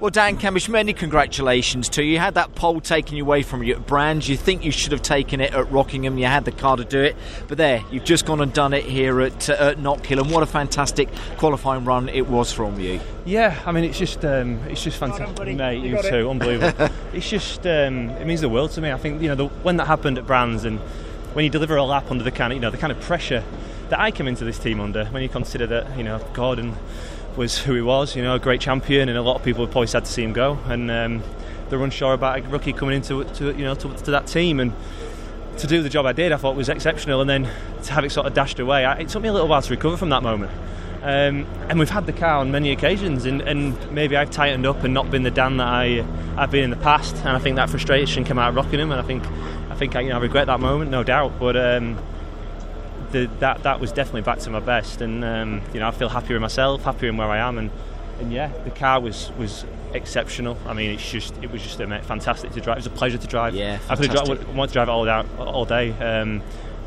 Well, Dan Cammish, many congratulations to you. You had that pole taken away from you at Brands. You think you should have taken it at Rockingham. You had the car to do it. But there, you've just gone and done it here at Knockhill. And what a fantastic qualifying run it was from you. Yeah, I mean, it's just fantastic. Well done, mate, you too. Unbelievable. It means the world to me. I think, when that happened at Brands and when you deliver a lap under the kind of pressure that I came into this team under, when you consider that, Gordon was who he was, a great champion, and a lot of people were probably sad to see him go, and they're unsure about a rookie coming into that team, and to do the job I did, I thought was exceptional, and then to have it sort of dashed away, it took me a little while to recover from that moment. And we've had the car on many occasions, and maybe I've tightened up and not been the Dan that I've been in the past, and I think that frustration came out of Rockingham, and I think I regret that moment, no doubt, but that was definitely back to my best, and I feel happier in myself, happier in where I am, and yeah, the car was exceptional. I mean, it was just fantastic to drive. It was a pleasure to drive. Yeah, fantastic. I wanted to drive it all day.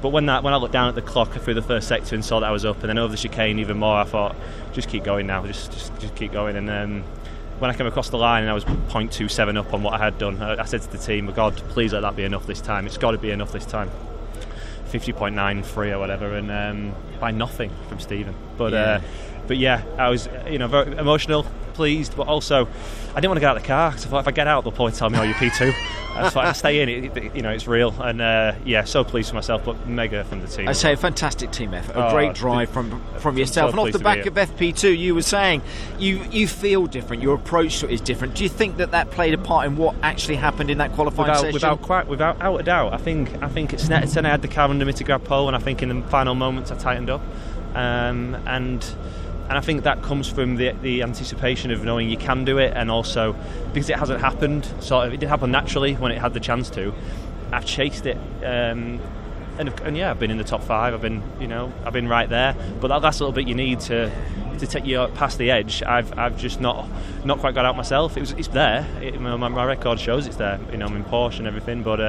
But when I looked down at the clock through the first sector and saw that I was up, and then over the chicane even more, I thought, just keep going now, just keep going. And when I came across the line and I was 0.27 up on what I had done, I said to the team, God, please let that be enough this time. It's got to be enough this time. 50.93 or whatever, and by nothing from Stephen. But yeah. I was very emotional, pleased, but also I didn't want to get out of the car because I thought if I get out, they'll probably tell me, oh, you're P2. So I stay in. It's real, and so pleased for myself, but mega from the team. I say a fantastic team effort, a great drive from yourself, so, and off the back of FP2, you were saying you feel different. Your approach to it is different. Do you think that played a part in what actually happened in that qualifying session? Without a doubt, I think it's Netton. I had the car under me to grab pole, and I think in the final moments I tightened up, and I think that comes from the anticipation of knowing you can do it, and also because it hasn't happened, sort of, it did happen naturally when it had the chance to. I've chased it, and I've been in the top five. I've been right there. But that last little bit you need to take you past the edge, I've just not quite got out myself. It's there. My record shows it's there. I'm in Porsche and everything. But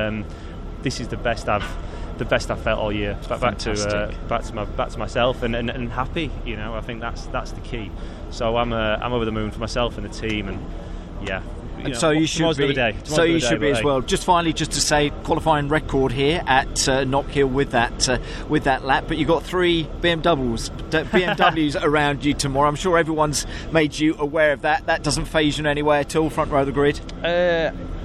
this is the best I've felt all year. Back to myself and happy. I think that's the key. So I'm over the moon for myself and the team, and yeah. So you should be as well. Just finally, just to say, qualifying record here at Knockhill with that lap. But you've got three BMWs around you tomorrow. I'm sure everyone's made you aware of that. That doesn't faze you in any way at all. Front row of the grid.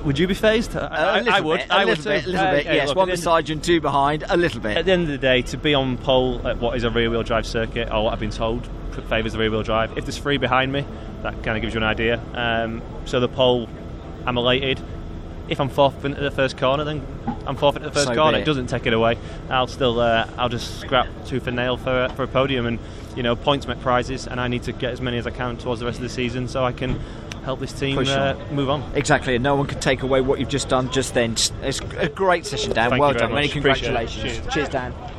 Would you be phased? I would, a little bit. Yes, look, one beside you and two behind, a little bit. At the end of the day, to be on pole at what is a rear-wheel drive circuit, or what I've been told favours the rear-wheel drive. If there's three behind me, that kind of gives you an idea. So the pole, I'm elated. If I'm fourth at the first corner, then I'm fourth at the first corner. It doesn't take it away. I'll still, I'll just scrap tooth and nail for a podium, and points make prizes, and I need to get as many as I can towards the rest of the season, so I can help this team move on. Exactly, and no one can take away what you've just done just then. It's a great session, Dan. Thank you very much. Many congratulations. Cheers, Dan.